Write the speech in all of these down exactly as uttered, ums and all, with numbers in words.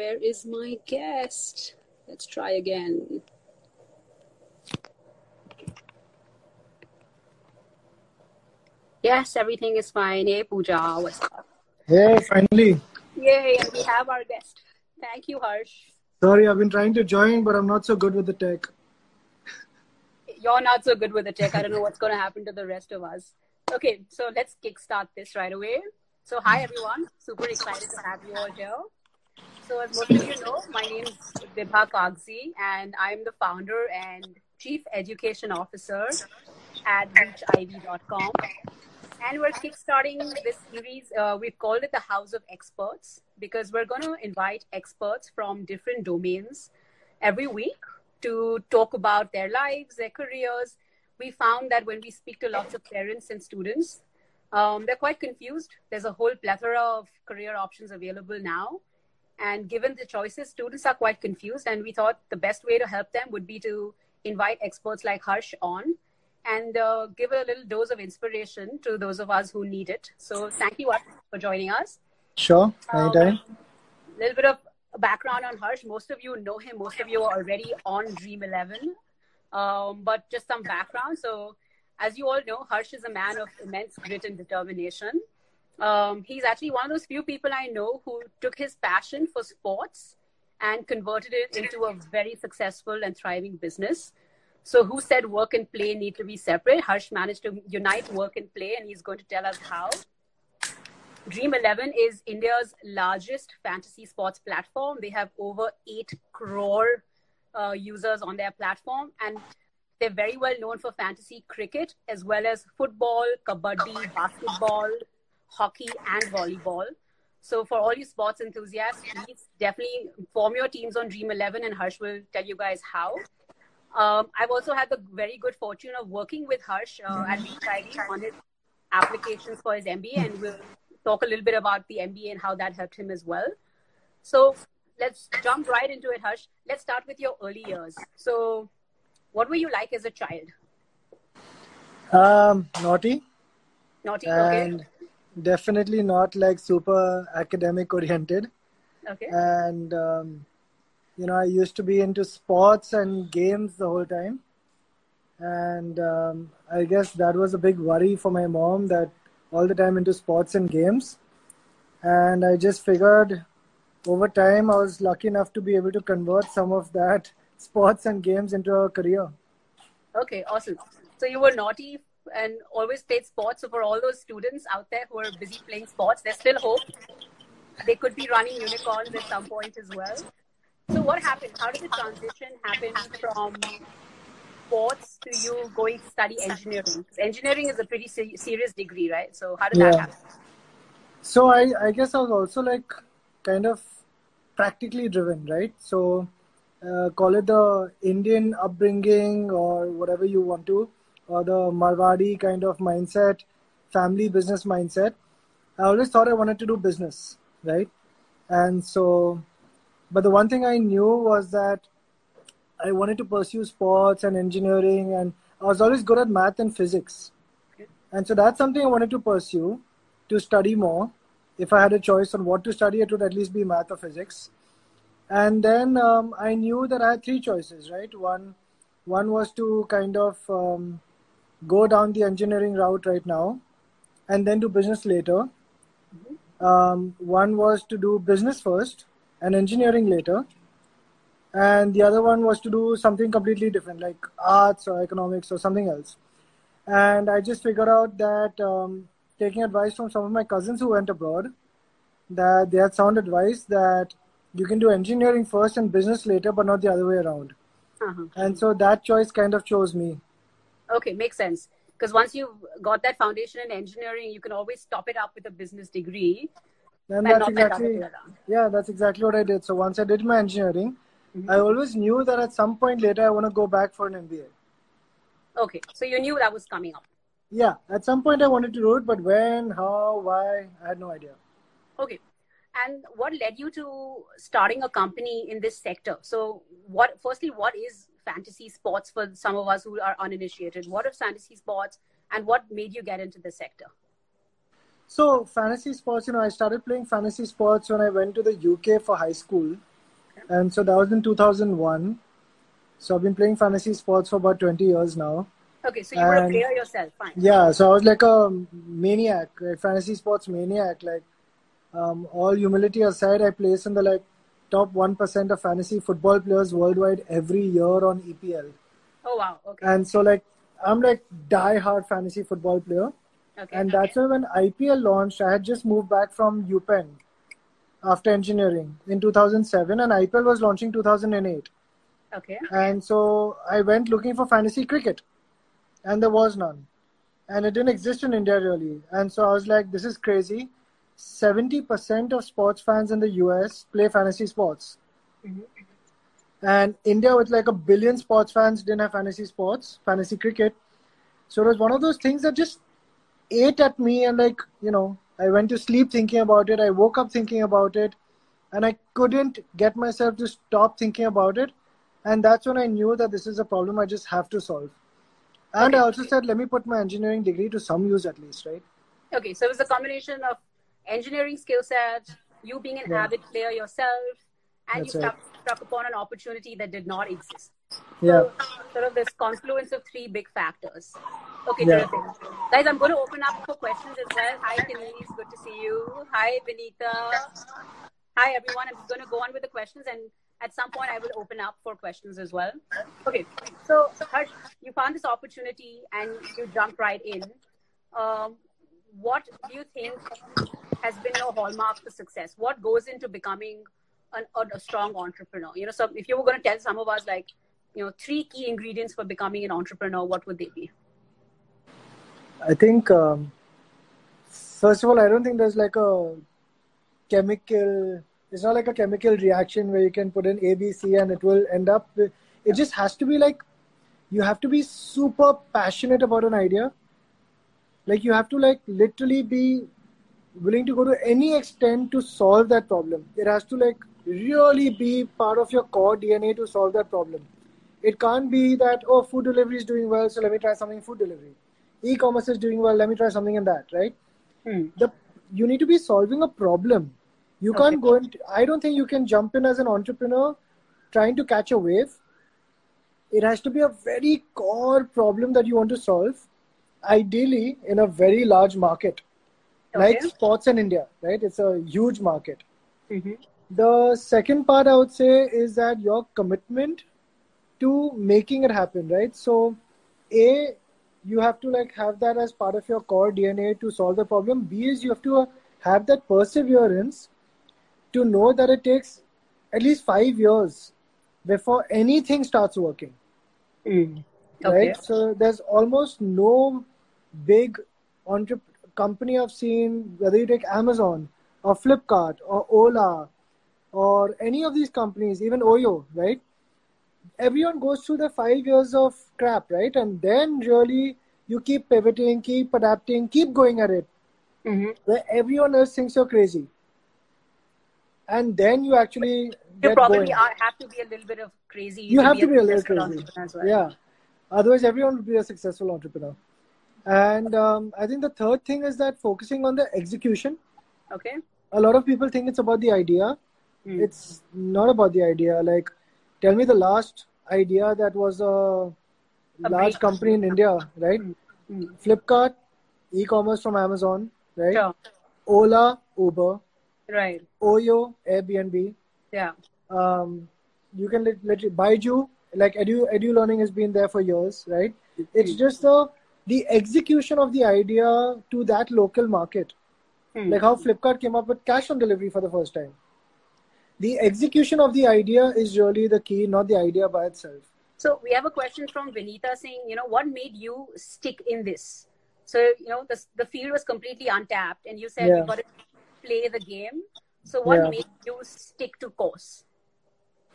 where is my guest? Let's try again. Yes, everything is fine. Hey, Pooja, what's up? Hey, finally. Yay, we have our guest. Thank you, Harsh. Sorry, I've been trying to join, but I'm not so good with the tech. You're not so good with the tech. I don't know what's going to happen to the rest of us. Okay, so let's kickstart this right away. So hi, everyone. Super excited to have you all here. So as most of you know, my name is Vibha Kagzi, and I'm the founder and Chief Education Officer at Reach Ivy dot com. And we're kickstarting this series. Uh, we've called it the House of Experts because we're going to invite experts from different domains every week to talk about their lives, their careers. We found that when we speak to lots of parents and students, um, they're quite confused. There's a whole plethora of career options available now. And given the choices, students are quite confused. And we thought the best way to help them would be to invite experts like Harsh on and uh, give a little dose of inspiration to those of us who need it. So thank you for joining us. Sure. Um, anytime. A little bit of background on Harsh. Most of you know him. Most of you are already on Dream eleven. Um, but just some background. So as you all know, Harsh is a man of immense grit and determination. Um, he's actually one of those few people I know who took his passion for sports and converted it into a very successful and thriving business. So who said work and play need to be separate? Harsh managed to unite work and play, and he's going to tell us how. Dream eleven is India's largest fantasy sports platform. They have over eight crore uh, users on their platform, and they're very well known for fantasy cricket, as well as football, kabaddi, basketball, hockey, and volleyball. So for all you sports enthusiasts, please definitely form your teams on Dream eleven, and Harsh will tell you guys how. Um, I've also had the very good fortune of working with Harsh uh, at ReachIvy on his applications for his M B A, and we'll talk a little bit about the M B A and how that helped him as well. So let's jump right into it, Harsh. Let's start with your early years. So what were you like as a child? Um, naughty. Naughty, and okay. Definitely not like super academic oriented. Okay. And... Um, You know, I used to be into sports and games the whole time. And um, I guess that was a big worry for my mom, that all the time into sports and games. And I just figured over time, I was lucky enough to be able to convert some of that sports and games into a career. Okay, awesome. So you were naughty and always played sports. So for all those students out there who are busy playing sports, there's still hope. They could be running unicorns at some point as well. So what happened? How did the transition happen from sports to you going to study engineering? Because engineering is a pretty se serious degree, right? So how did yeah. that happen? So I, I guess I was also like kind of practically driven, right? So uh, call it the Indian upbringing or whatever you want to, or the Marwadi kind of mindset, family business mindset. I always thought I wanted to do business, right? And so... But the one thing I knew was that I wanted to pursue sports and engineering, and I was always good at math and physics. Okay. And so that's something I wanted to pursue, to study more. If I had a choice on what to study, it would at least be math or physics. And then um, I knew that I had three choices, right? One, one was to kind of um, go down the engineering route right now and then do business later. Mm-hmm. um, one was to do business first and engineering later. And the other one was to do something completely different, like arts or economics or something else. And I just figured out that um, taking advice from some of my cousins who went abroad, that they had sound advice that you can do engineering first and business later, but not the other way around. Uh-huh. And so that choice kind of chose me. Okay, makes sense. Because once you've got that foundation in engineering, you can always top it up with a business degree. And that's exactly, yeah, that's exactly what I did. So once I did my engineering, mm-hmm. I always knew that at some point later, I want to go back for an M B A. Okay. So you knew that was coming up. Yeah. At some point I wanted to do it, but when, how, why, I had no idea. Okay. And what led you to starting a company in this sector? So what, firstly, what is fantasy sports for some of us who are uninitiated? What is fantasy sports and what made you get into the sector? So fantasy sports, you know, I started playing fantasy sports when I went to the U K for high school. And so that was in two thousand one. So I've been playing fantasy sports for about twenty years now. Okay, so you and, were a player yourself, fine. Yeah, so I was like a maniac, a fantasy sports maniac. Like, um, all humility aside, I placed in the like top one percent of fantasy football players worldwide every year on E P L. Oh, wow. Okay. And so like, I'm like die-hard fantasy football player. Okay. And that's okay. why when I P L launched, I had just moved back from UPenn after engineering in two thousand seven, and I P L was launching two thousand eight. Okay. And so I went looking for fantasy cricket, and there was none, and it didn't exist in India really. And so I was like, this is crazy. seventy percent of sports fans in the U S play fantasy sports. Mm-hmm. And India, with like a billion sports fans, didn't have fantasy sports, fantasy cricket. So it was one of those things that just ate at me. And like, you know, I went to sleep thinking about it. I woke up thinking about it, and I couldn't get myself to stop thinking about it. And that's when I knew that this is a problem I just have to solve. And okay. I also said, let me put my engineering degree to some use at least, right? Okay. So it was a combination of engineering skill set, you being an yeah. avid player yourself, and that's you right. struck upon an opportunity that did not exist. Yeah. So, sort of this confluence of three big factors. Okay, yeah. terrific. Guys, I'm going to open up for questions as well. Hi, Kaneez. Good to see you. Hi, Vinita. Hi, everyone. I'm just going to go on with the questions, and at some point I will open up for questions as well. Okay. So, Harsh, you found this opportunity and you jumped right in. Um, what do you think has been your hallmark for success? What goes into becoming An, a strong entrepreneur? You know, so if you were going to tell some of us, like, you know, three key ingredients for becoming an entrepreneur, what would they be? I think, um, first of all, I don't think there's like a chemical, it's not like a chemical reaction where you can put in A, B, C and it will end up with, it just has to be like, you have to be super passionate about an idea. Like you have to like literally be willing to go to any extent to solve that problem. It has to like really be part of your core D N A to solve that problem. It can't be that, oh, food delivery is doing well, so let me try something food delivery. E-commerce is doing well, let me try something in that, right? Hmm. The, you need to be solving a problem. You okay. can't go and, I don't think you can jump in as an entrepreneur trying to catch a wave. It has to be a very core problem that you want to solve, ideally in a very large market. Like okay. sports in India, right? It's a huge market. Mm-hmm. The second part I would say is that your commitment to making it happen, right? So A, you have to like have that as part of your core D N A to solve the problem. B is you have to have that perseverance to know that it takes at least five years before anything starts working, mm. okay. right? So there's almost no big entrepreneur company I've seen, whether you take Amazon or Flipkart or Ola or any of these companies, even Oyo, right? Everyone goes through the five years of crap, right? And then really you keep pivoting, keep adapting, keep going at it. Mm-hmm. Where everyone else thinks you're crazy. And then you actually you get probably are, have to be a little bit of crazy. You, you have to be a, be a little crazy. Well. Yeah. Otherwise, everyone will be a successful entrepreneur. And um, I think the third thing is that focusing on the execution. Okay. A lot of people think it's about the idea. Mm. It's not about the idea. Like, tell me the last idea that was a, a large break. company in India, right? Mm. Mm. Flipkart, e-commerce from Amazon, right? Sure. Ola, Uber. Right. Oyo, Airbnb. Yeah. Um, you can let, let you, Byju, like edu, edu learning has been there for years, right? Mm. It's just the... the execution of the idea to that local market, hmm. like how Flipkart came up with cash on delivery for the first time. The execution of the idea is really the key, not the idea by itself. So we have a question from Vinita saying, you know, what made you stick in this? So, you know, the, the field was completely untapped and you said, yeah. you've got to play the game. So what yeah. made you stick to course?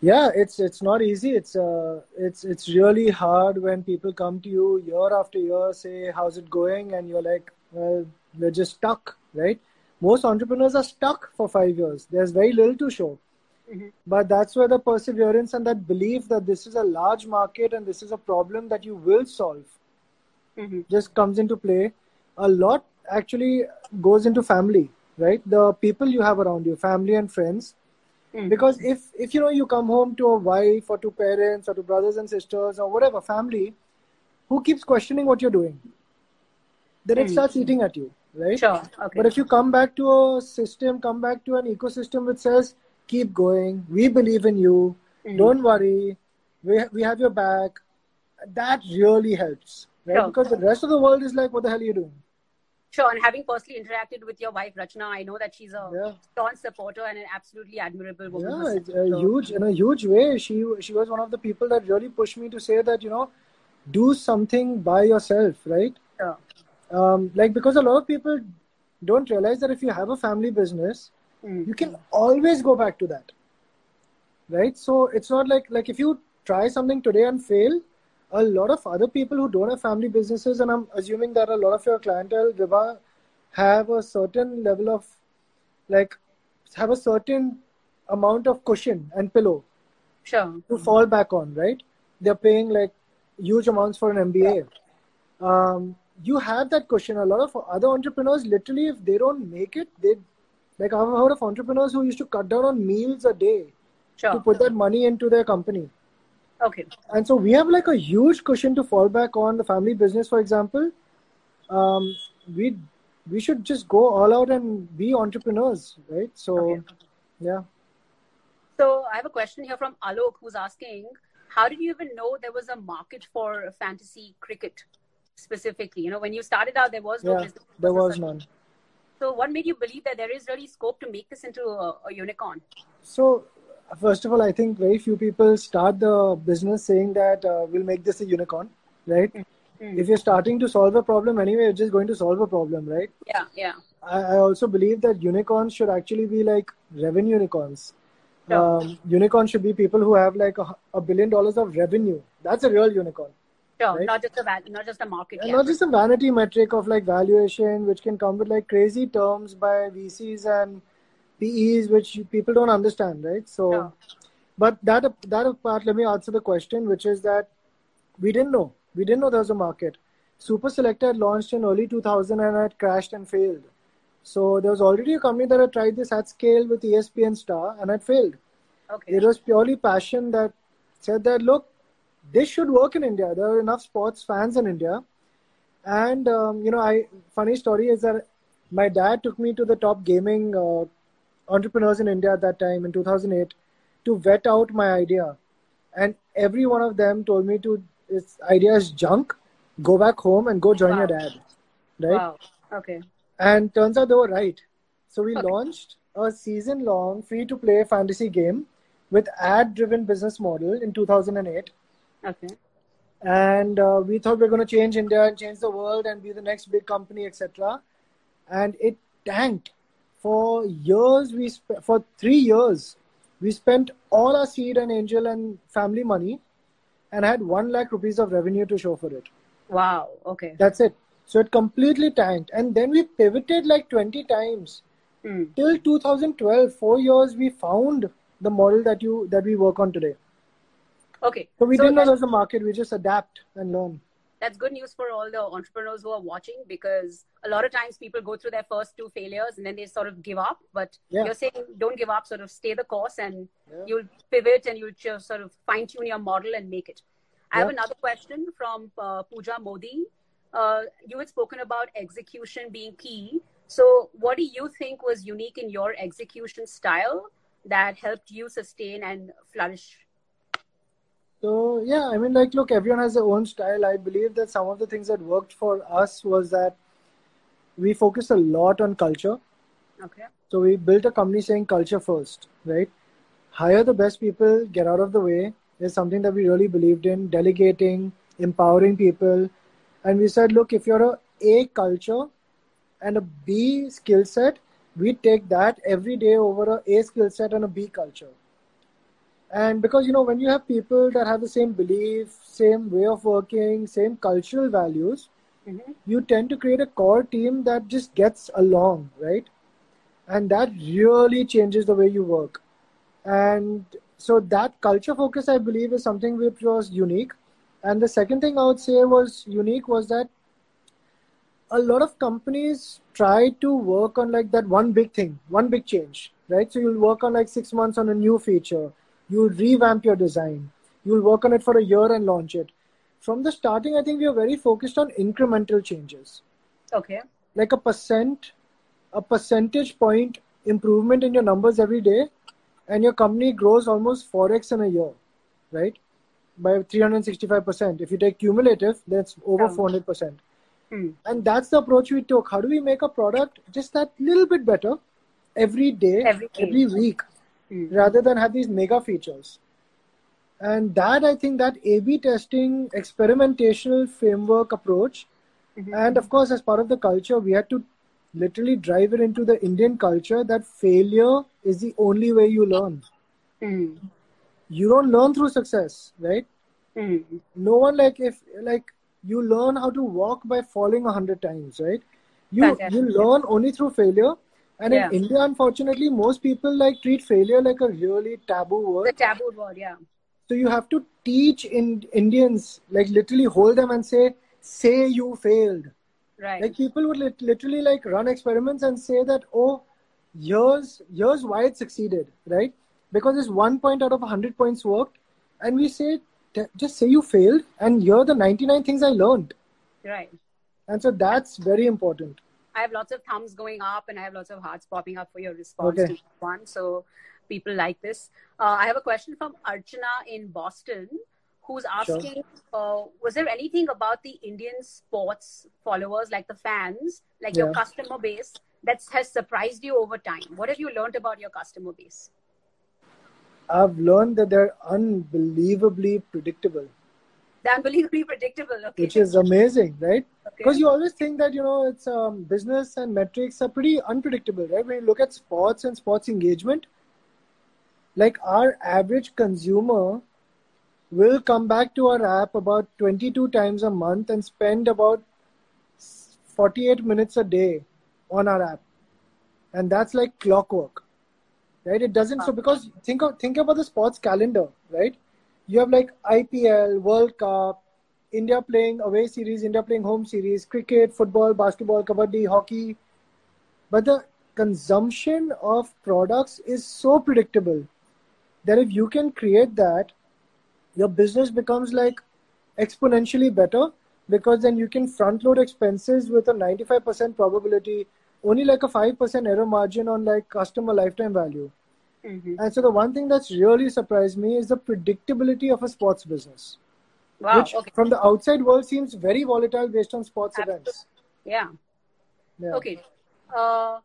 Yeah, it's it's not easy. It's uh, it's it's really hard when people come to you year after year, say, how's it going? And you're like, well, they're just stuck, right? Most entrepreneurs are stuck for five years. There's very little to show. Mm-hmm. But that's where the perseverance and that belief that this is a large market and this is a problem that you will solve mm-hmm. just comes into play. A lot actually goes into family, right? The people you have around you, family and friends. Mm. Because if, if, you know, you come home to a wife or to parents or to brothers and sisters or whatever family who keeps questioning what you're doing, then mm. it starts eating at you, right? Sure. Okay. But if you come back to a system, come back to an ecosystem which says, keep going, we believe in you, mm. don't worry, we, we have your back, that really helps, right? Sure. Because the rest of the world is like, what the hell are you doing? Sure, and having personally interacted with your wife, Rachna, I know that she's a yeah. staunch supporter and an absolutely admirable woman. Yeah, herself, so. huge, in a huge way. She she was one of the people that really pushed me to say that, you know, do something by yourself, right? Yeah. Um, like, because a lot of people don't realize that if you have a family business, mm. you can always go back to that, right? So it's not like, like if you try something today and fail, a lot of other people who don't have family businesses, and I'm assuming that a lot of your clientele, Vibha, have a certain level of, like, have a certain amount of cushion and pillow sure. to mm-hmm. fall back on, right? They're paying, like, huge amounts for an M B A. Yeah. Um, you have that cushion. A lot of other entrepreneurs, literally, if they don't make it, they, like, I've heard of entrepreneurs who used to cut down on meals a day sure. to put that money into their company. Okay. And so we have like a huge cushion to fall back on. The family business, for example, um, we we should just go all out and be entrepreneurs, right? So, okay. yeah. So I have a question here from Alok, who's asking, how did you even know there was a market for fantasy cricket specifically? You know, when you started out, there was no yeah, business. There was none. So what made you believe that there is really scope to make this into a, a unicorn? So, first of all, I think very few people start the business saying that uh, we'll make this a unicorn, right? Mm-hmm. If you're starting to solve a problem anyway, you're just going to solve a problem, right? Yeah, yeah. I, I also believe that unicorns should actually be like revenue unicorns. Yeah. Um, unicorns should be people who have like a, a billion dollars of revenue. That's a real unicorn. Sure, right? Not just a val- not just a market. Yeah, not just a vanity metric of like valuation, which can come with like crazy terms by V Cs and P Es, which people don't understand, right? So, no. But that that part, let me answer the question, which is that we didn't know. We didn't know there was a market. Super Selector had launched in early two thousand and had crashed and failed. So there was already a company that had tried this at scale with E S P N Star and had failed. Okay. It was purely passion that said that, look, this should work in India. There are enough sports fans in India. And, um, you know, I funny story is that my dad took me to the top gaming uh, entrepreneurs in India at that time in two thousand eight to vet out my idea, and every one of them told me to this idea is junk, go back home and go join wow. your dad, right? Wow. Okay. And turns out they were right. So we okay. launched a season-long free-to-play fantasy game with ad-driven business model in two thousand eight. Okay. And uh, we thought we we're going to change India and change the world and be the next big company, et cetera. And it tanked. For years, we sp- for three years, we spent all our seed and angel and family money, and had one lakh rupees of revenue to show for it. Wow. Okay. That's it. So it completely tanked, and then we pivoted like twenty times mm. till two thousand twelve. Four years, we found the model that you that we work on today. Okay. So we so didn't know there was a market. We just adapt and learn. That's good news for all the entrepreneurs who are watching, because a lot of times people go through their first two failures and then they sort of give up. But yeah. you're saying don't give up, sort of stay the course, and yeah. you'll pivot and you'll just sort of fine tune your model and make it. I yeah. have another question from uh, Pooja Modi. Uh, you had spoken about execution being key. So what do you think was unique in your execution style that helped you sustain and flourish? So, yeah, I mean, like, look, everyone has their own style. I believe that some of the things that worked for us was that we focused a lot on culture. Okay. So we built a company saying culture first, right? Hire the best people, get out of the way is something that we really believed in, delegating, empowering people. And we said, look, if you're a A culture and a B skill set, we take that every day over a A skill set and a B culture. And because, you know, when you have people that have the same belief, same way of working, same cultural values, mm-hmm. you tend to create a core team that just gets along, right? And that really changes the way you work. And so that culture focus, I believe, is something which was unique. And the second thing I would say was unique was that a lot of companies try to work on like that one big thing, one big change, right? So you'll work on like six months on a new feature. You'll revamp your design. You'll work on it for a year and launch it. From the starting, I think we are very focused on incremental changes. Okay. Like a percent, a percentage point improvement in your numbers every day, and your company grows almost four x in a year, right? By three hundred sixty-five percent. If you take cumulative, that's over four hundred percent. Mm. And that's the approach we took. How do we make a product just that little bit better every day, every, every week, mm. rather than have these mega features? And that, I think, that A B testing, experimentational framework approach. Mm-hmm. And of course, as part of the culture, we had to literally drive it into the Indian culture that failure is the only way you learn. Mm. You don't learn through success, right? Mm. No one like if like you learn how to walk by falling a hundred times, right? You you learn only through failure. And yeah. in India, unfortunately, most people like treat failure like a really taboo word. It's a taboo word, yeah. So you have to teach in Indians, like literally hold them and say, say you failed. Right. Like people would lit- literally like run experiments and say that, oh, here's, here's why it succeeded, right? Because it's one point out of one hundred points worked. And we say, just say you failed. And here are the ninety-nine things I learned. Right. And so that's very important. I have lots of thumbs going up and I have lots of hearts popping up for your response okay. to one. So people like this. Uh, I have a question from Archana in Boston, who's asking, sure. uh, was there anything about the Indian sports followers, like the fans, like yeah. your customer base, that has surprised you over time? What have you learned about your customer base? I've learned that they're unbelievably predictable. They're unbelievably predictable, okay. Which is amazing, right? Because okay. you always think that, you know, it's um, business and metrics are pretty unpredictable, right? When you look at sports and sports engagement, like our average consumer will come back to our app about twenty-two times a month and spend about forty-eight minutes a day on our app. And that's like clockwork, right? It doesn't. So because think of, think about the sports calendar, right? You have like I P L, World Cup, India playing away series, India playing home series, cricket, football, basketball, kabaddi, hockey. But the consumption of products is so predictable that if you can create that, your business becomes like exponentially better, because then you can front load expenses with a ninety-five percent probability, only like a five percent error margin on like customer lifetime value. Mm-hmm. And so the one thing that's really surprised me is the predictability of a sports business, wow, which okay. from the outside world seems very volatile based on sports Absolutely. Events. Yeah. yeah. Okay. Uh,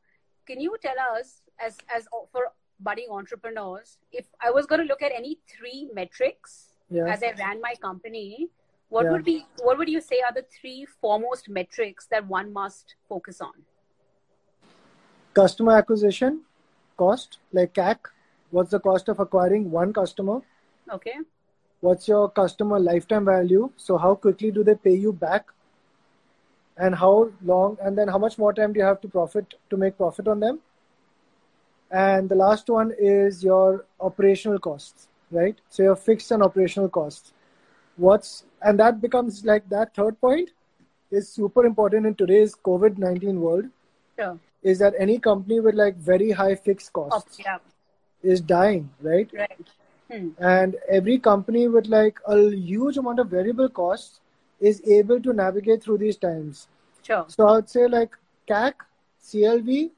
can you tell us as, as for budding entrepreneurs, if I was going to look at any three metrics yeah. as I ran my company, what yeah. would be, what would you say are the three foremost metrics that one must focus on? Customer acquisition cost, like C A C. What's the cost of acquiring one customer? Okay. What's your customer lifetime value? So how quickly do they pay you back? And how long, and then how much more time do you have to profit to make profit on them? And the last one is your operational costs, right? So your fixed and operational costs. What's, and that becomes like that third point is super important in today's COVID nineteen world. Yeah. Is that any company with like very high fixed costs oh, yeah. is dying, right? Right. Hmm. And every company with like a huge amount of variable costs is able to navigate through these times. Sure. So I would say like C A C, C L V,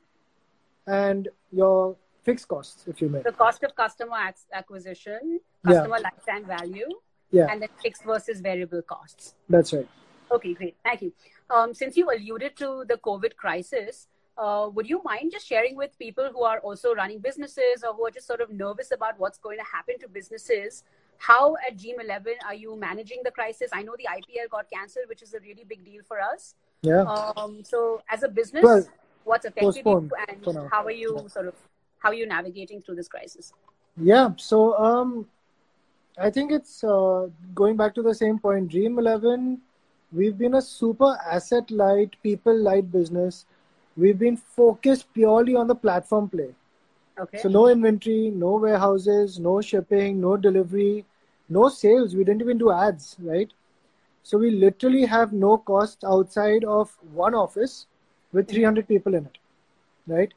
and your fixed costs, if you may. The cost of customer acquisition, customer yeah. lifetime value, yeah. and then fixed versus variable costs. That's right. Okay, great. Thank you. Um, since you alluded to the COVID crisis, uh, would you mind just sharing with people who are also running businesses or who are just sort of nervous about what's going to happen to businesses? How at Dream eleven are you managing the crisis? I know the I P L got cancelled, which is a really big deal for us. Yeah. Um, so as a business... Well, what's affected you and how are you yeah. sort of, how are you navigating through this crisis? Yeah. So um, I think it's uh, going back to the same point, Dream eleven, we've been a super asset light, people light business. We've been focused purely on the platform play. Okay. So no inventory, no warehouses, no shipping, no delivery, no sales. We didn't even do ads, right? So we literally have no cost outside of one office with three hundred people in it, right?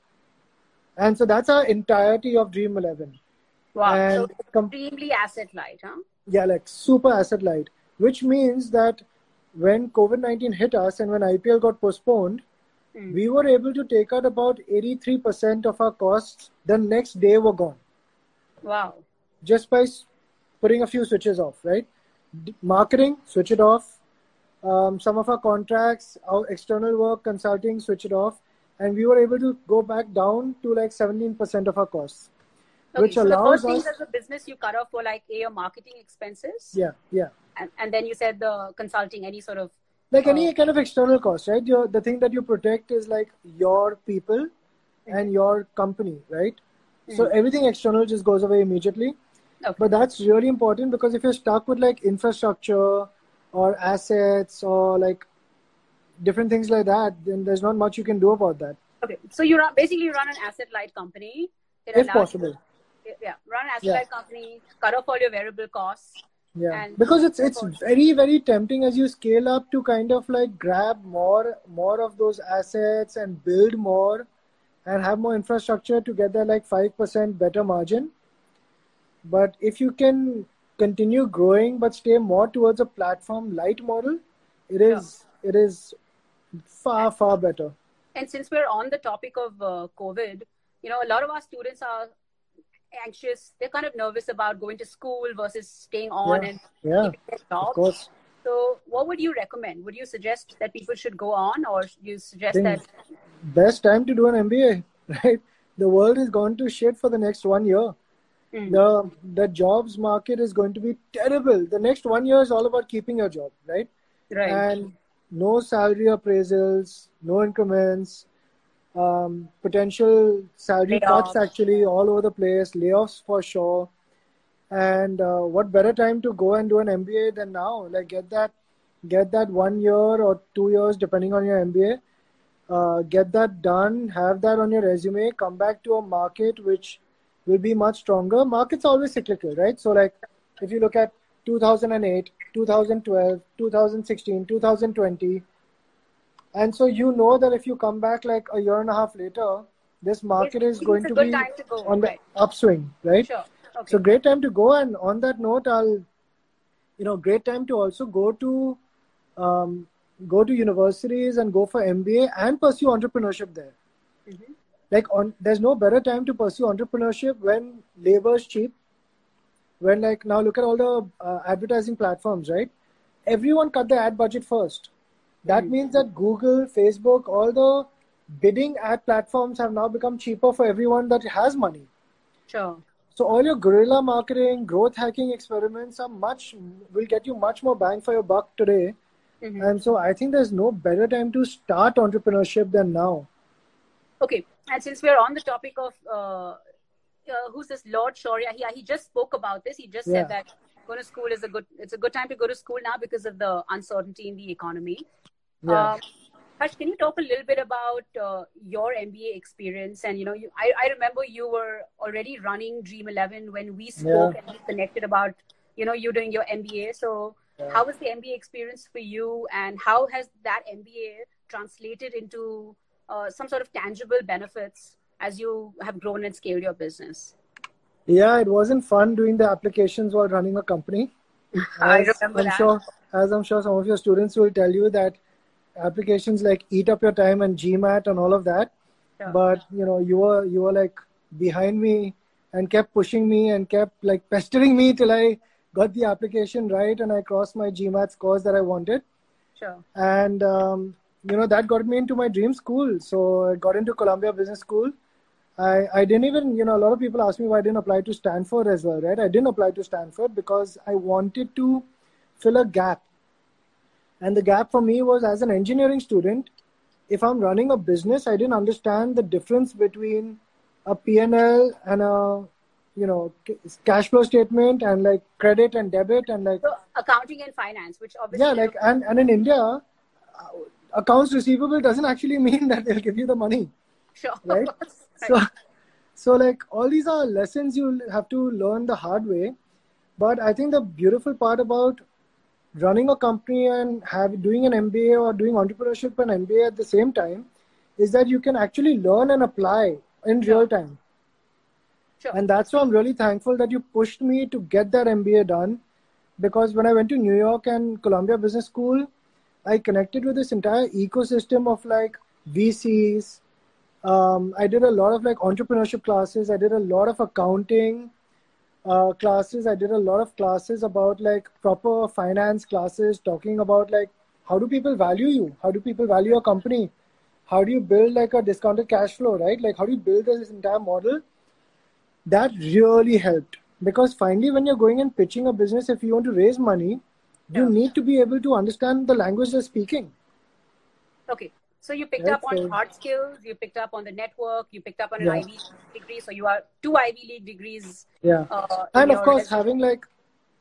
And so that's our entirety of Dream eleven. Wow, and so extremely asset light, huh? Yeah, like super asset light, which means that when COVID nineteen hit us and when I P L got postponed, mm. we were able to take out about eighty-three percent of our costs. The next day were gone. Wow. Just by putting a few switches off, right? Marketing, switch it off. Um, some of our contracts, our external work, consulting, switch it off. And we were able to go back down to like seventeen percent of our costs. Okay, which so allows the first things us, as a business you cut off for like A, your marketing expenses. Yeah, yeah. And, and then you said the consulting, any sort of... Like uh, any kind of external cost, right? Your, the thing that you protect is like your people mm-hmm. and your company, right? Mm-hmm. So everything external just goes away immediately. Okay. But that's really important because if you're stuck with like infrastructure or assets or like different things like that, then there's not much you can do about that. Okay. So you run, basically run an asset-light company. It if possible. You, yeah. Run an asset-light yeah. company, cut off all your variable costs. Yeah. And because it's it's very, very tempting as you scale up to kind of like grab more, more of those assets and build more and have more infrastructure to get that like five percent better margin. But if you can continue growing, but stay more towards a platform light model, it is, yeah. it is far, far better. And since we're on the topic of uh, COVID, you know, a lot of our students are anxious. They're kind of nervous about going to school versus staying on yeah. and yeah. keeping their jobs. Of course. So what would you recommend? Would you suggest that people should go on or you suggest that? Best time to do an M B A, right? The world has gone to shit for the next one year. Mm. The the jobs market is going to be terrible. The next one year is all about keeping your job, right? Right. And no salary appraisals, no increments, um, potential salary layoffs. Cuts actually all over the place, layoffs for sure. And uh, what better time to go and do an M B A than now? Like get that, get that one year or two years, depending on your M B A. Uh, get that done, have that on your resume, come back to a market which will be much stronger. Markets are always cyclical, right? So like if you look at two thousand eight, two thousand twelve, two thousand sixteen, two thousand twenty. And so you know that if you come back like a year and a half later, this market it's, is it's going to be to go, on the right. upswing, right? Sure. Okay. So great time to go. And on that note, I'll, you know, great time to also go to, um, go to universities and go for M B A and pursue entrepreneurship there. Mm-hmm. Like on, there's no better time to pursue entrepreneurship when labor is cheap. When like now look at all the uh, advertising platforms, right? Everyone cut their ad budget first. That mm-hmm. means that Google, Facebook, all the bidding ad platforms have now become cheaper for everyone that has money. Sure. So all your guerrilla marketing, growth hacking experiments are much, will get you much more bang for your buck today. Mm-hmm. And so I think there's no better time to start entrepreneurship than now. Okay. And since we're on the topic of, uh, uh, who's this Lord Sharia? He, he just spoke about this. He just yeah. said that going to school is a good, it's a good time to go to school now because of the uncertainty in the economy. Yeah. Um, Harsh, can you talk a little bit about uh, your M B A experience? And, you know, you, I, I remember you were already running Dream eleven when we spoke yeah. and we connected about, you know, you doing your M B A. So yeah. how was the M B A experience for you? And how has that M B A translated into Uh, some sort of tangible benefits as you have grown and scaled your business? Yeah, it wasn't fun doing the applications while running a company. As I remember I'm that. Sure, as I'm sure some of your students will tell you that applications like eat up your time and GMAT and all of that. Sure. But you know, you were you were like behind me and kept pushing me and kept like pestering me till I got the application right and I crossed my GMAT scores that I wanted. Sure. And um, you know, that got me into my dream school. So I got into Columbia Business School. I, I didn't even, you know, a lot of people ask me why I didn't apply to Stanford as well, right? I didn't apply to Stanford because I wanted to fill a gap. And the gap for me was as an engineering student, if I'm running a business, I didn't understand the difference between a P and L and a, you know, cash flow statement and like credit and debit and like... So accounting and finance, which obviously... Yeah, like, and, and in India... Accounts receivable doesn't actually mean that they'll give you the money. Sure. Right? So, so like all these are lessons you'll have to learn the hard way. But I think the beautiful part about running a company and have doing an M B A or doing entrepreneurship and M B A at the same time is that you can actually learn and apply in sure. real time. Sure. And that's why I'm really thankful that you pushed me to get that M B A done. Because when I went to New York and Columbia Business School, I connected with this entire ecosystem of like V Cs. Um, I did a lot of like entrepreneurship classes. I did a lot of accounting uh, classes. I did a lot of classes about like proper finance classes, talking about like, how do people value you? How do people value your company? How do you build like a discounted cash flow, right? Like how do you build this entire model? That really helped. Because finally, when you're going and pitching a business, if you want to raise money, yeah. you need to be able to understand the language they're speaking. Okay. So you picked right? up on so, hard skills, you picked up on the network, you picked up on an yeah. Ivy degree. So you are two Ivy League degrees. Yeah. Uh, and of course, having like,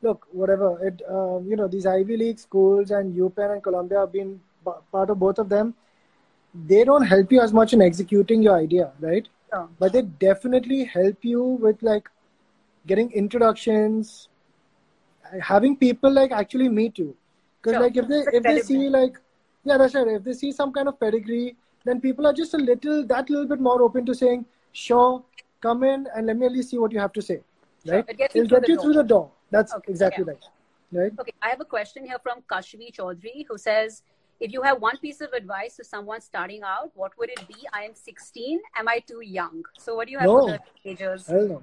look, whatever, it, uh, you know, these Ivy League schools and UPenn and Columbia have been part of both of them. They don't help you as much in executing your idea, right? Yeah. But they definitely help you with like, getting introductions, having people like actually meet you. Because sure. like if they if they see like, yeah, that's right. If they see some kind of pedigree, then people are just a little, that little bit more open to saying, sure, come in and let me at least see what you have to say. Right? Sure. It'll get you through the door. That's okay. exactly yeah. right. Right. Okay. I have a question here from Kashvi Chaudhary who says, if you have one piece of advice to someone starting out, what would it be? I am sixteen. Am I too young? So what do you have no. for the teenagers? I don't know.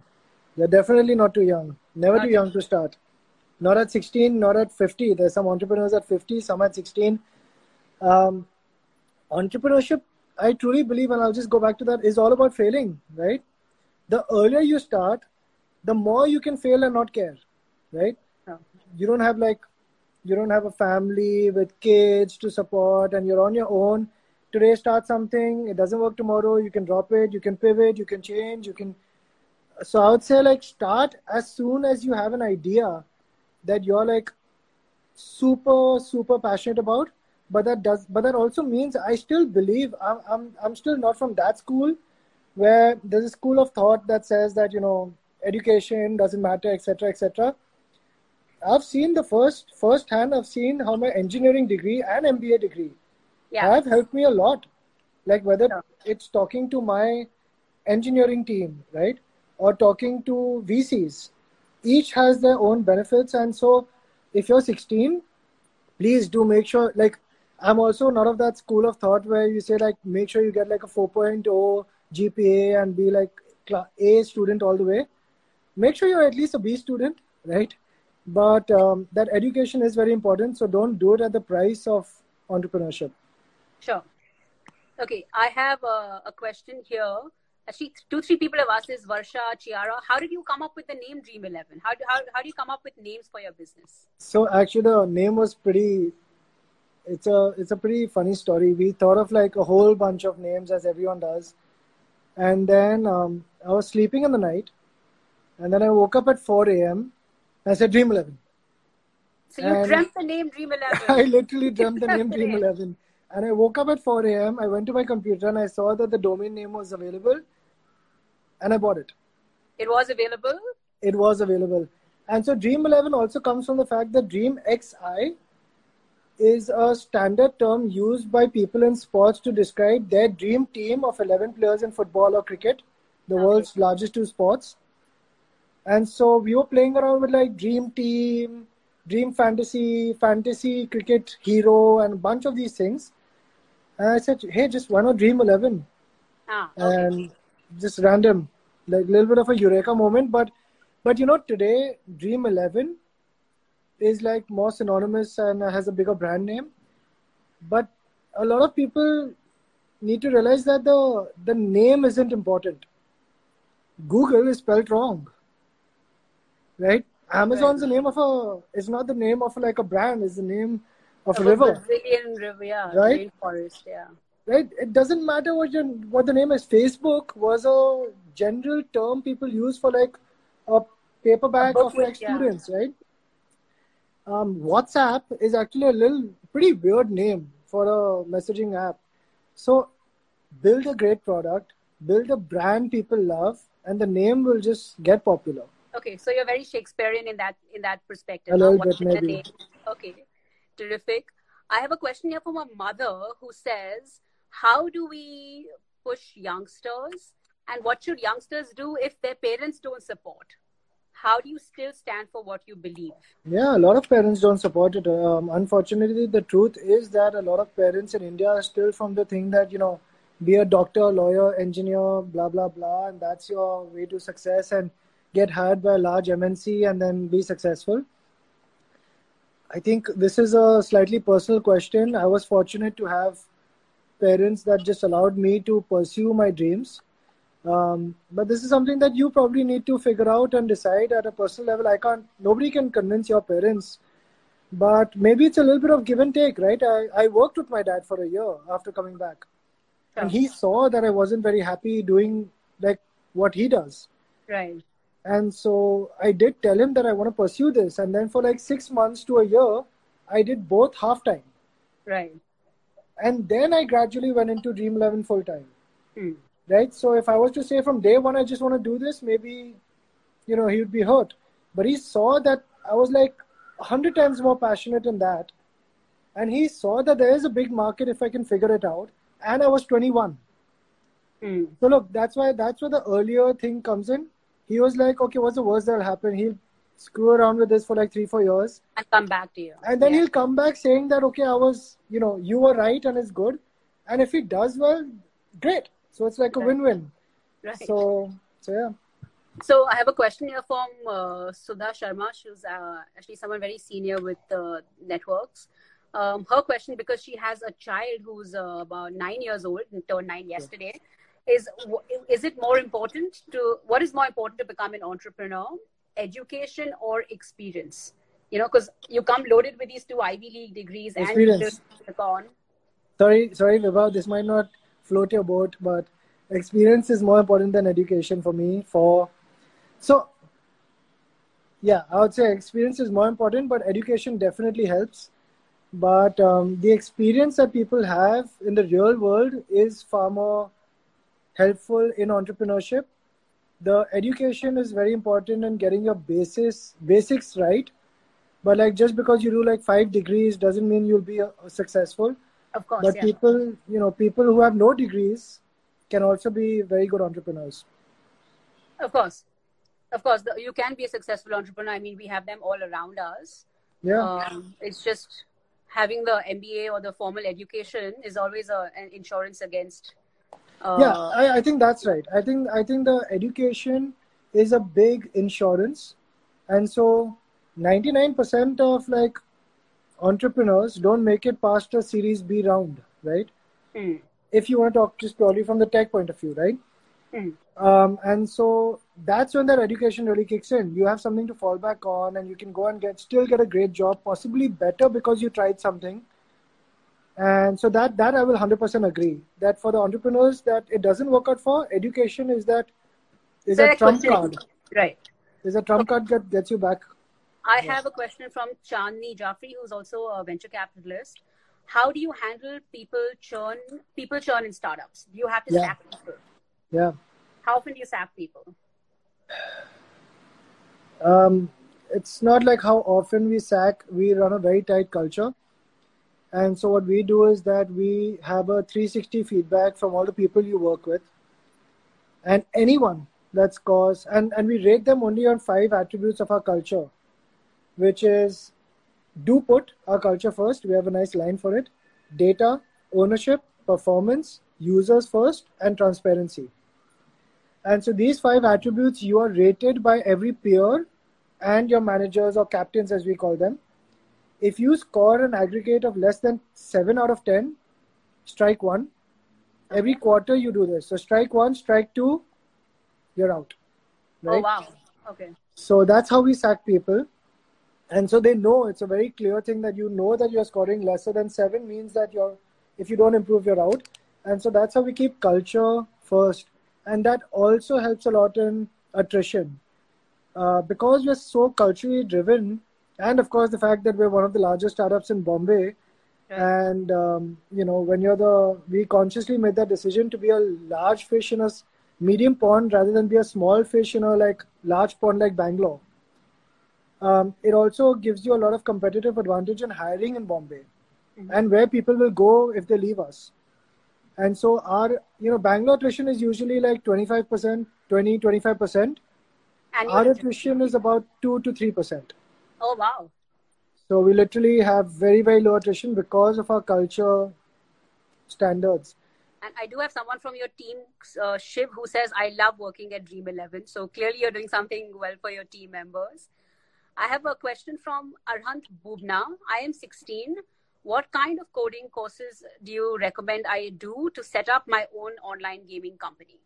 You're definitely not too young. Never not too young to start. Not at sixteen, not at fifty. There's some entrepreneurs at fifty, some at sixteen. Um, entrepreneurship, I truly believe, and I'll just go back to that, is all about failing, right? The earlier you start, the more you can fail and not care, right? Yeah. You don't have like, you don't have a family with kids to support and you're on your own. Today, start something. It doesn't work tomorrow. You can drop it. You can pivot. You can change. You can... So I would say like start as soon as you have an idea that you're like super, super passionate about, but that does, but that also means I still believe I'm, I'm, I'm still not from that school where there's a school of thought that says that, you know, education doesn't matter, et cetera, et cetera. I've seen the first, firsthand, I've seen how my engineering degree and M B A degree yeah. have helped me a lot. Like whether yeah. it's talking to my engineering team, right? Or talking to V Cs, each has their own benefits. And so if you're sixteen, please do make sure, like, I'm also not of that school of thought where you say like, make sure you get like a four point oh G P A and be like A student all the way. Make sure you're at least a B student, right? But um, that education is very important. So don't do it at the price of entrepreneurship. Sure. Okay. I have a, a question here. Actually, two, three people have asked this. Varsha, Chiara, how did you come up with the name Dream eleven? How do, how, how do you come up with names for your business? So actually the name was pretty, it's a, it's a pretty funny story. We thought of like a whole bunch of names as everyone does. And then um, I was sleeping in the night and then I woke up at four a m and I said Dream eleven. So you and dreamt the name Dream eleven? I literally dreamt the name Dream eleven. And I woke up at four a m I went to my computer and I saw that the domain name was available and I bought it. It was available? It was available. And so Dream eleven also comes from the fact that Dream X I is a standard term used by people in sports to describe their dream team of eleven players in football or cricket, the okay. world's largest two sports. And so we were playing around with like Dream Team, Dream Fantasy, Fantasy Cricket Hero, and a bunch of these things. And I said, hey, just why not Dream eleven? Ah, okay. And just random, like a little bit of a eureka moment. But, but you know, today, Dream eleven is like more synonymous and has a bigger brand name. But a lot of people need to realize that the, the name isn't important. Google is spelled wrong, right? Amazon's right. the name of a, it's not the name of like a brand, it's the name of a river. Brazilian river, yeah. Right? Rainforest, yeah. Right? It doesn't matter what your, what the name is. Facebook was a general term people use for like a paperback of like yeah. students, right? Um, WhatsApp is actually a little, pretty weird name for a messaging app. So build a great product, build a brand people love, and the name will just get popular. Okay, so you're very Shakespearean in that in that perspective. A little bit, maybe. Okay, terrific. I have a question here from a mother who says, how do we push youngsters and what should youngsters do if their parents don't support? How do you still stand for what you believe? Yeah, a lot of parents don't support it. Um, unfortunately, the truth is that a lot of parents in India are still from the thing that, you know, be a doctor, lawyer, engineer, blah, blah, blah. And that's your way to success and get hired by a large M N C and then be successful. I think this is a slightly personal question. I was fortunate to have parents that just allowed me to pursue my dreams. Um, but this is something that you probably need to figure out and decide at a personal level. I can't, nobody can convince your parents, but maybe it's a little bit of give and take, right? I, I worked with my dad for a year after coming back, and he saw that I wasn't very happy doing like what he does. Right. And so I did tell him that I want to pursue this. And then for like six months to a year, I did both half time. Right. And then I gradually went into Dream eleven full time. Hmm. Right. So if I was to say from day one, I just want to do this, maybe, you know, he would be hurt. But he saw that I was like a hundred times more passionate than that. And he saw that there is a big market if I can figure it out. And I was twenty-one. Mm. So look, that's why, that's where the earlier thing comes in. He was like, okay, what's the worst that'll happen? He'll screw around with this for like three, four years. And come back to you. And then yeah. he'll come back saying that, okay, I was, you know, you were right and it's good. And if he does well, great. So it's like a right. win-win. Right. So, so yeah. So I have a question here from uh, Sudha Sharma. She's uh, actually someone very senior with uh, networks. Um, her question, because she has a child who's uh, about nine years old, turned nine yesterday, is is it more important to, what is more important to become an entrepreneur, education or experience? You know, because you come loaded with these two Ivy League degrees experience. and gone. Sorry, sorry, Vibha, this might not float your boat, but experience is more important than education for me. For so, yeah, I would say experience is more important, but education definitely helps. But um, the experience that people have in the real world is far more helpful in entrepreneurship. The education is very important in getting your basis, basics right. But like just because you do like five degrees doesn't mean you'll be a, a successful. Of course. But yeah. people, you know, people who have no degrees can also be very good entrepreneurs. Of course. Of course. The, you can be a successful entrepreneur. I mean, we have them all around us. Yeah. Um, it's just... having the M B A or the formal education is always a, an insurance against. Uh, yeah, I, I think that's right. I think I think the education is a big insurance, and so ninety-nine percent of like entrepreneurs don't make it past a Series B round, right? Mm. If you want to talk just purely from the tech point of view, right? Mm. Um, and so that's when that education really kicks in. You have something to fall back on and you can go and get still get a great job, possibly better because you tried something. And so that, that I will one hundred percent agree that for the entrepreneurs that it doesn't work out for, education is that is so a trump card. Right. Is a trump okay. card that gets you back. I yes. have a question from Chandni Jaffrey, who's also a venture capitalist. How do you handle people churn, people churn in startups? Do you have to yeah. sack people? Yeah. How often do you sack people? Um, it's not like how often we sack. We run a very tight culture. And so what we do is that we have a three sixty feedback from all the people you work with. And anyone that's caused, and, and we rate them only on five attributes of our culture, which is do put our culture first. We have a nice line for it. Data, ownership, performance, users first, and transparency. And so these five attributes, you are rated by every peer and your managers or captains, as we call them. If you score an aggregate of less than seven out of ten, strike one. Every quarter you do this. So strike one, strike two, you're out. Right? Oh, wow. Okay. So that's how we sack people. And so they know it's a very clear thing that you know that you're scoring lesser than seven means that you're, if you don't improve, you're out. And so that's how we keep culture first. And that also helps a lot in attrition uh, because we're so culturally driven. And of course, the fact that we're one of the largest startups in Bombay. Yeah. And, um, you know, when you're the, we consciously made that decision to be a large fish in a medium pond rather than be a small fish in a like large pond like Bangalore. um, it also gives you a lot of competitive advantage in hiring in Bombay, mm-hmm. and where people will go if they leave us. And so our, you know, Bangalore attrition is usually like twenty-five percent, twenty, twenty-five percent. Our attrition is about two to three percent. Oh, wow. So we literally have very, very low attrition because of our culture standards. And I do have someone from your team, uh, Shiv, who says, I love working at Dream eleven. So clearly you're doing something well for your team members. I have a question from Arhant Bubna. I am sixteen. What kind of coding courses do you recommend I do to set up my own online gaming company?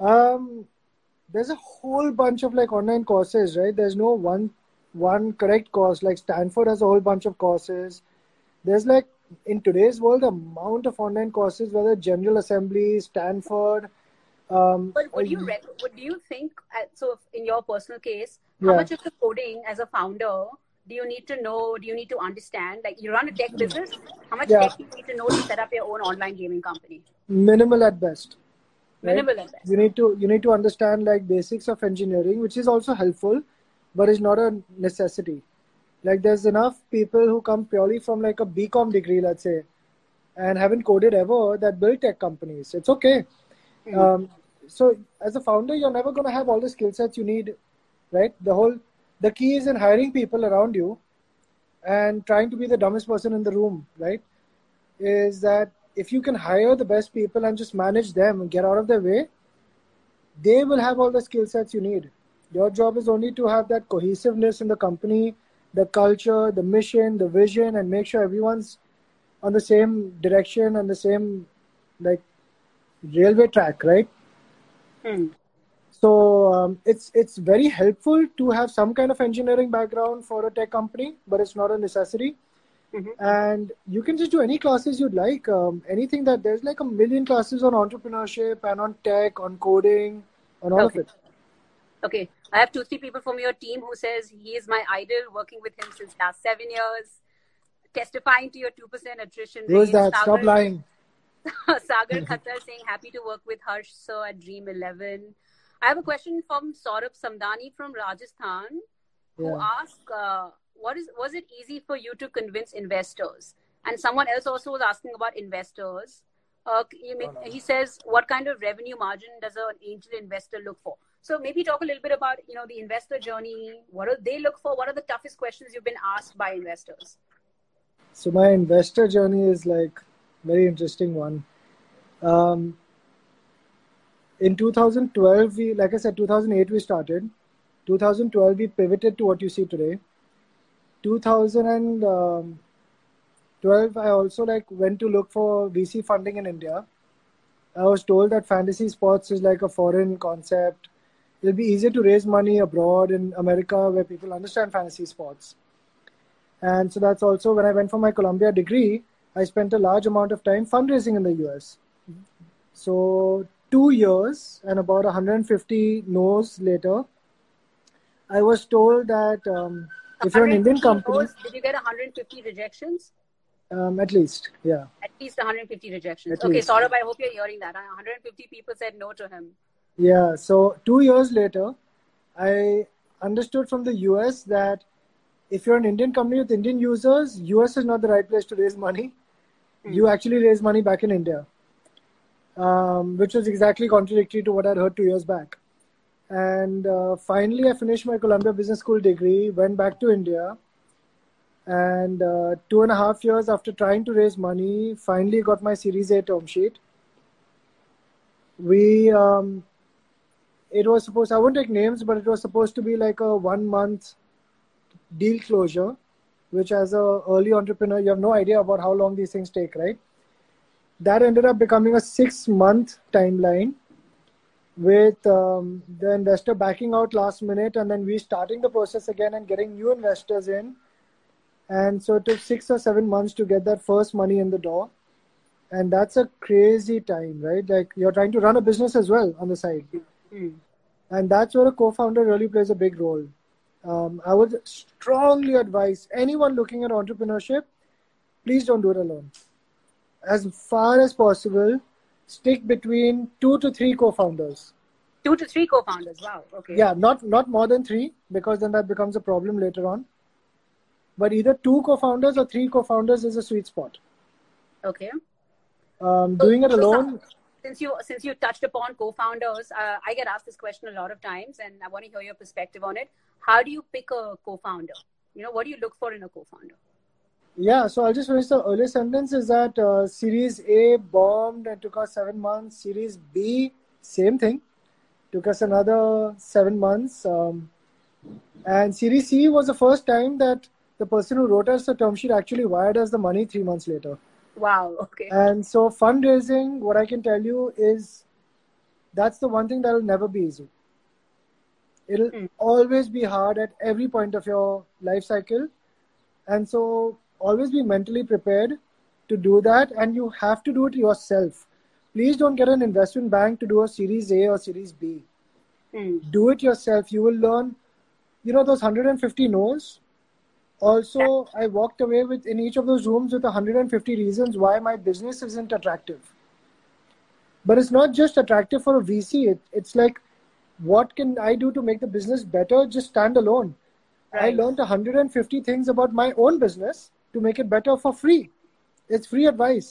Um, there's a whole bunch of like online courses, right? There's no one, one correct course. Like Stanford has a whole bunch of courses. There's like in today's world, the amount of online courses, whether General Assembly, Stanford. Um, but would you, rec- would you think, so in your personal case, how yeah. much of the coding as a founder do you need to know? Do you need to understand? Like you run a tech business, how much yeah. tech do you need to know to set up your own online gaming company? Minimal at best. Right? Minimal at best. You need to you need to understand like basics of engineering, which is also helpful, but is not a necessity. Like there's enough people who come purely from like a B Com degree, let's say, and haven't coded ever that build tech companies. It's okay. Mm-hmm. Um, so as a founder, you're never going to have all the skill sets you need, right? The whole The key is in hiring people around you and trying to be the dumbest person in the room, right? Is that if you can hire the best people and just manage them and get out of their way, they will have all the skill sets you need. Your job is only to have that cohesiveness in the company, the culture, the mission, the vision, and make sure everyone's on the same direction and the same like railway track, right? Hmm. So um, it's it's very helpful to have some kind of engineering background for a tech company, but it's not a necessity. Mm-hmm. And you can just do any classes you'd like, um, anything that there's like a million classes on entrepreneurship and on tech, on coding, on all okay. of it. Okay. I have two, three people from your team who says he is my idol, working with him since last seven years, testifying to your two percent attrition rate. Who is that? Sagar, Stop lying. Sagar Khattar saying happy to work with Harsh sir at Dream eleven. I have a question from Saurabh Samdani from Rajasthan who yeah. asked, uh, what is, was it easy for you to convince investors? And someone else also was asking about investors. Uh, he, make, oh, no. he says, what kind of revenue margin does an angel investor look for? So maybe talk a little bit about, you know, the investor journey. What do they look for? What are the toughest questions you've been asked by investors? So my investor journey is like very interesting one. Um, In two thousand twelve, we, like I said, two thousand eight, we started. two thousand twelve, we pivoted to what you see today. two thousand twelve, I also like went to look for V C funding in India. I was told that fantasy sports is like a foreign concept. It'll be easier to raise money abroad in America where people understand fantasy sports. And so that's also when I went for my Columbia degree, I spent a large amount of time fundraising in the U S. So two years and about one hundred fifty no's later, I was told that um, if you're an Indian company... No's, did you get one hundred fifty rejections? Um, at least, yeah. At least one hundred fifty rejections. At okay, least. Saurabh, I hope you're hearing that. one hundred fifty people said no to him. Yeah, so two years later, I understood from the U S that if you're an Indian company with Indian users, U S is not the right place to raise money. Hmm. You actually raise money back in India. Um, which was exactly contradictory to what I'd heard two years back. And uh, finally, I finished my Columbia Business School degree, went back to India. And uh, two and a half years after trying to raise money, finally got my Series A term sheet. We, um, it was supposed, I won't take names, but it was supposed to be like a one month deal closure, which as an early entrepreneur, you have no idea about how long these things take, right? That ended up becoming a six-month timeline with um, the investor backing out last minute and then we starting the process again and getting new investors in. And so it took six or seven months to get that first money in the door. And that's a crazy time, right? Like you're trying to run a business as well on the side. Mm-hmm. And that's where a co-founder really plays a big role. Um, I would strongly advise anyone looking at entrepreneurship, please don't do it alone. As far as possible, stick between two to three co-founders. Two to three co-founders. Wow. Okay. Yeah, not not more than three, because then that becomes a problem later on. But either two co-founders or three co-founders is a sweet spot. Okay. Um, so, doing it alone. So since you since you touched upon co-founders, uh, I get asked this question a lot of times, and I want to hear your perspective on it. How do you pick a co-founder? You know, what do you look for in a co-founder? Yeah, so I'll just finish the earlier sentence is that uh, Series A bombed and took us seven months. Series B, same thing, took us another seven months. Um, and Series C was the first time that the person who wrote us the term sheet actually wired us the money three months later. Wow, okay. And so fundraising, what I can tell you is that's the one thing that will never be easy. It'll mm. always be hard at every point of your life cycle. And so always be mentally prepared to do that, and you have to do it yourself. Please don't get an investment bank to do a Series A or Series B. Mm. Do it yourself. You will learn, you know, those one hundred fifty no's. Also, yeah. I walked away with in each of those rooms with one hundred fifty reasons why my business isn't attractive. But it's not just attractive for a V C. It, it's like, what can I do to make the business better? Just stand alone. Right. I learned one hundred fifty things about my own business to make it better for free. It's free advice.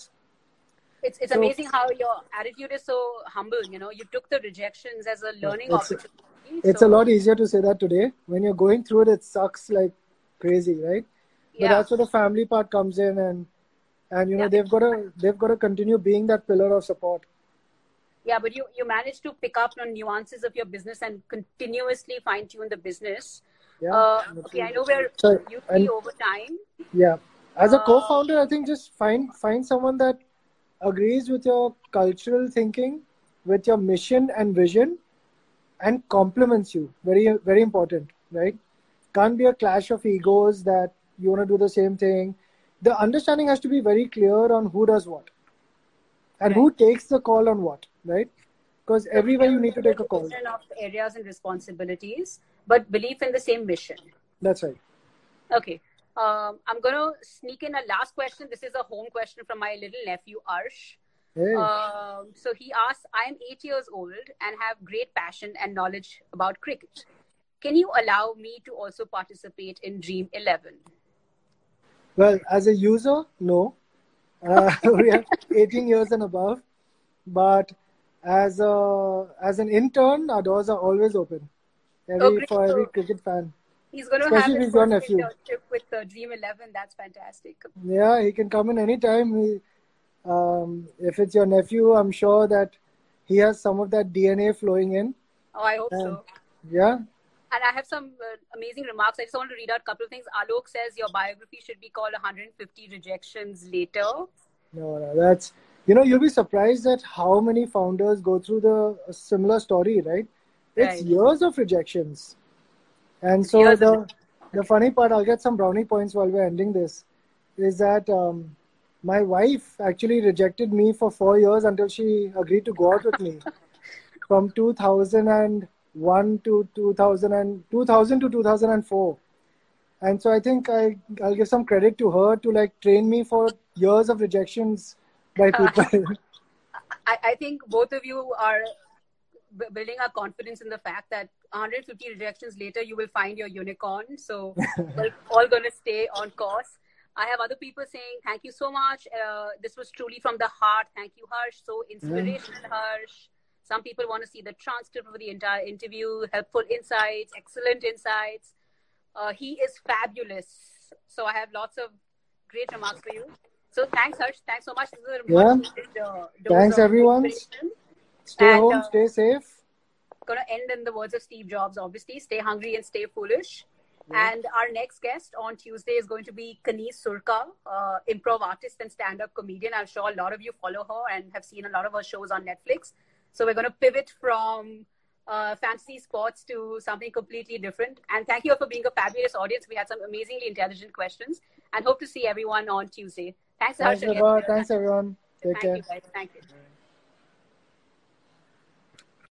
It's it's so, amazing how your attitude is so humble. You know, you took the rejections as a learning it's, opportunity. It's so. a lot easier to say that today. When you're going through it, it sucks like crazy, right? Yeah. But that's where the family part comes in, and and you know yeah. they've got to they've got to continue being that pillar of support. Yeah, but you you managed to pick up on nuances of your business and continuously fine tune the business. Yeah. Uh, okay, I know we're so, usually over time. Yeah. As a uh, co-founder, I think just find find someone that agrees with your cultural thinking, with your mission and vision, and complements you. Very, very important, right? Can't be a clash of egos that you want to do the same thing. The understanding has to be very clear on who does what and right. who takes the call on what, right? Because so everywhere you need to take a call. Of areas and responsibilities, but belief in the same mission. That's right. Okay. Um, I'm going to sneak in a last question. This is a home question from my little nephew, Harsh. Hey. Um, so he asks, I'm eight years old and have great passion and knowledge about cricket. Can you allow me to also participate in Dream eleven? Well, as a user, no. Uh, we are eighteen years and above. But as a, as an intern, our doors are always open every, oh, for every cricket fan. He's going to Especially have his first nephew. internship with uh, Dream eleven. That's fantastic. Yeah, he can come in anytime. He, um, if it's your nephew, I'm sure that he has some of that D N A flowing in. Oh, I hope and, so. Yeah. And I have some uh, amazing remarks. I just want to read out a couple of things. Alok says your biography should be called one hundred fifty Rejections Later. No, no, that's... You know, you'll be surprised at how many founders go through the similar story, right? It's right. years of rejections. And so yeah, the, okay. the funny part, I'll get some brownie points while we're ending this, is that um, my wife actually rejected me for four years until she agreed to go out with me. From two thousand one to two thousand, two thousand to two thousand four. And so I think I, I'll give some credit to her to like train me for years of rejections by people. Uh, I, I think both of you are... building our confidence in the fact that one hundred fifty rejections later, you will find your unicorn. So we're all going to stay on course. I have other people saying, thank you so much. Uh, this was truly from the heart. Thank you, Harsh. So inspirational, yeah. Harsh. Some people want to see the transcript of the entire interview, helpful insights, excellent insights. Uh, he is fabulous. So I have lots of great remarks for you. So thanks, Harsh. Thanks so much. Yeah. Uh, thanks, everyone. Stay and, home, uh, stay safe. Gonna end in the words of Steve Jobs, obviously. Stay hungry and stay foolish. Yeah. And our next guest on Tuesday is going to be Kaneez Surka, uh, improv artist and stand-up comedian. I'm sure a lot of you follow her and have seen a lot of her shows on Netflix. So we're going to pivot from uh, fantasy sports to something completely different. And thank you all for being a fabulous audience. We had some amazingly intelligent questions. And hope to see everyone on Tuesday. Thanks, Harsh. Thanks, everyone. Thanks, everyone. Take thank care. You guys. Thank you.